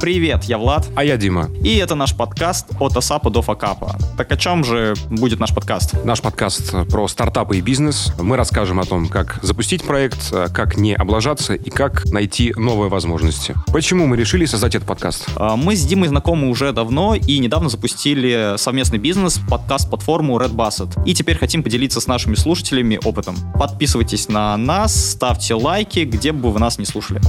Привет, я Влад. А я Дима. И это наш подкаст «От Асапа до Факапа». Так о чем же будет наш подкаст? Наш подкаст про стартапы и бизнес. Мы расскажем о том, как запустить проект, как не облажаться и как найти новые возможности. Почему мы решили создать этот подкаст? Мы с Димой знакомы уже давно и недавно запустили совместный бизнес, подкаст-платформу Red Basset. И теперь хотим поделиться с нашими слушателями опытом. Подписывайтесь на нас, ставьте лайки, где бы вы нас не слушали.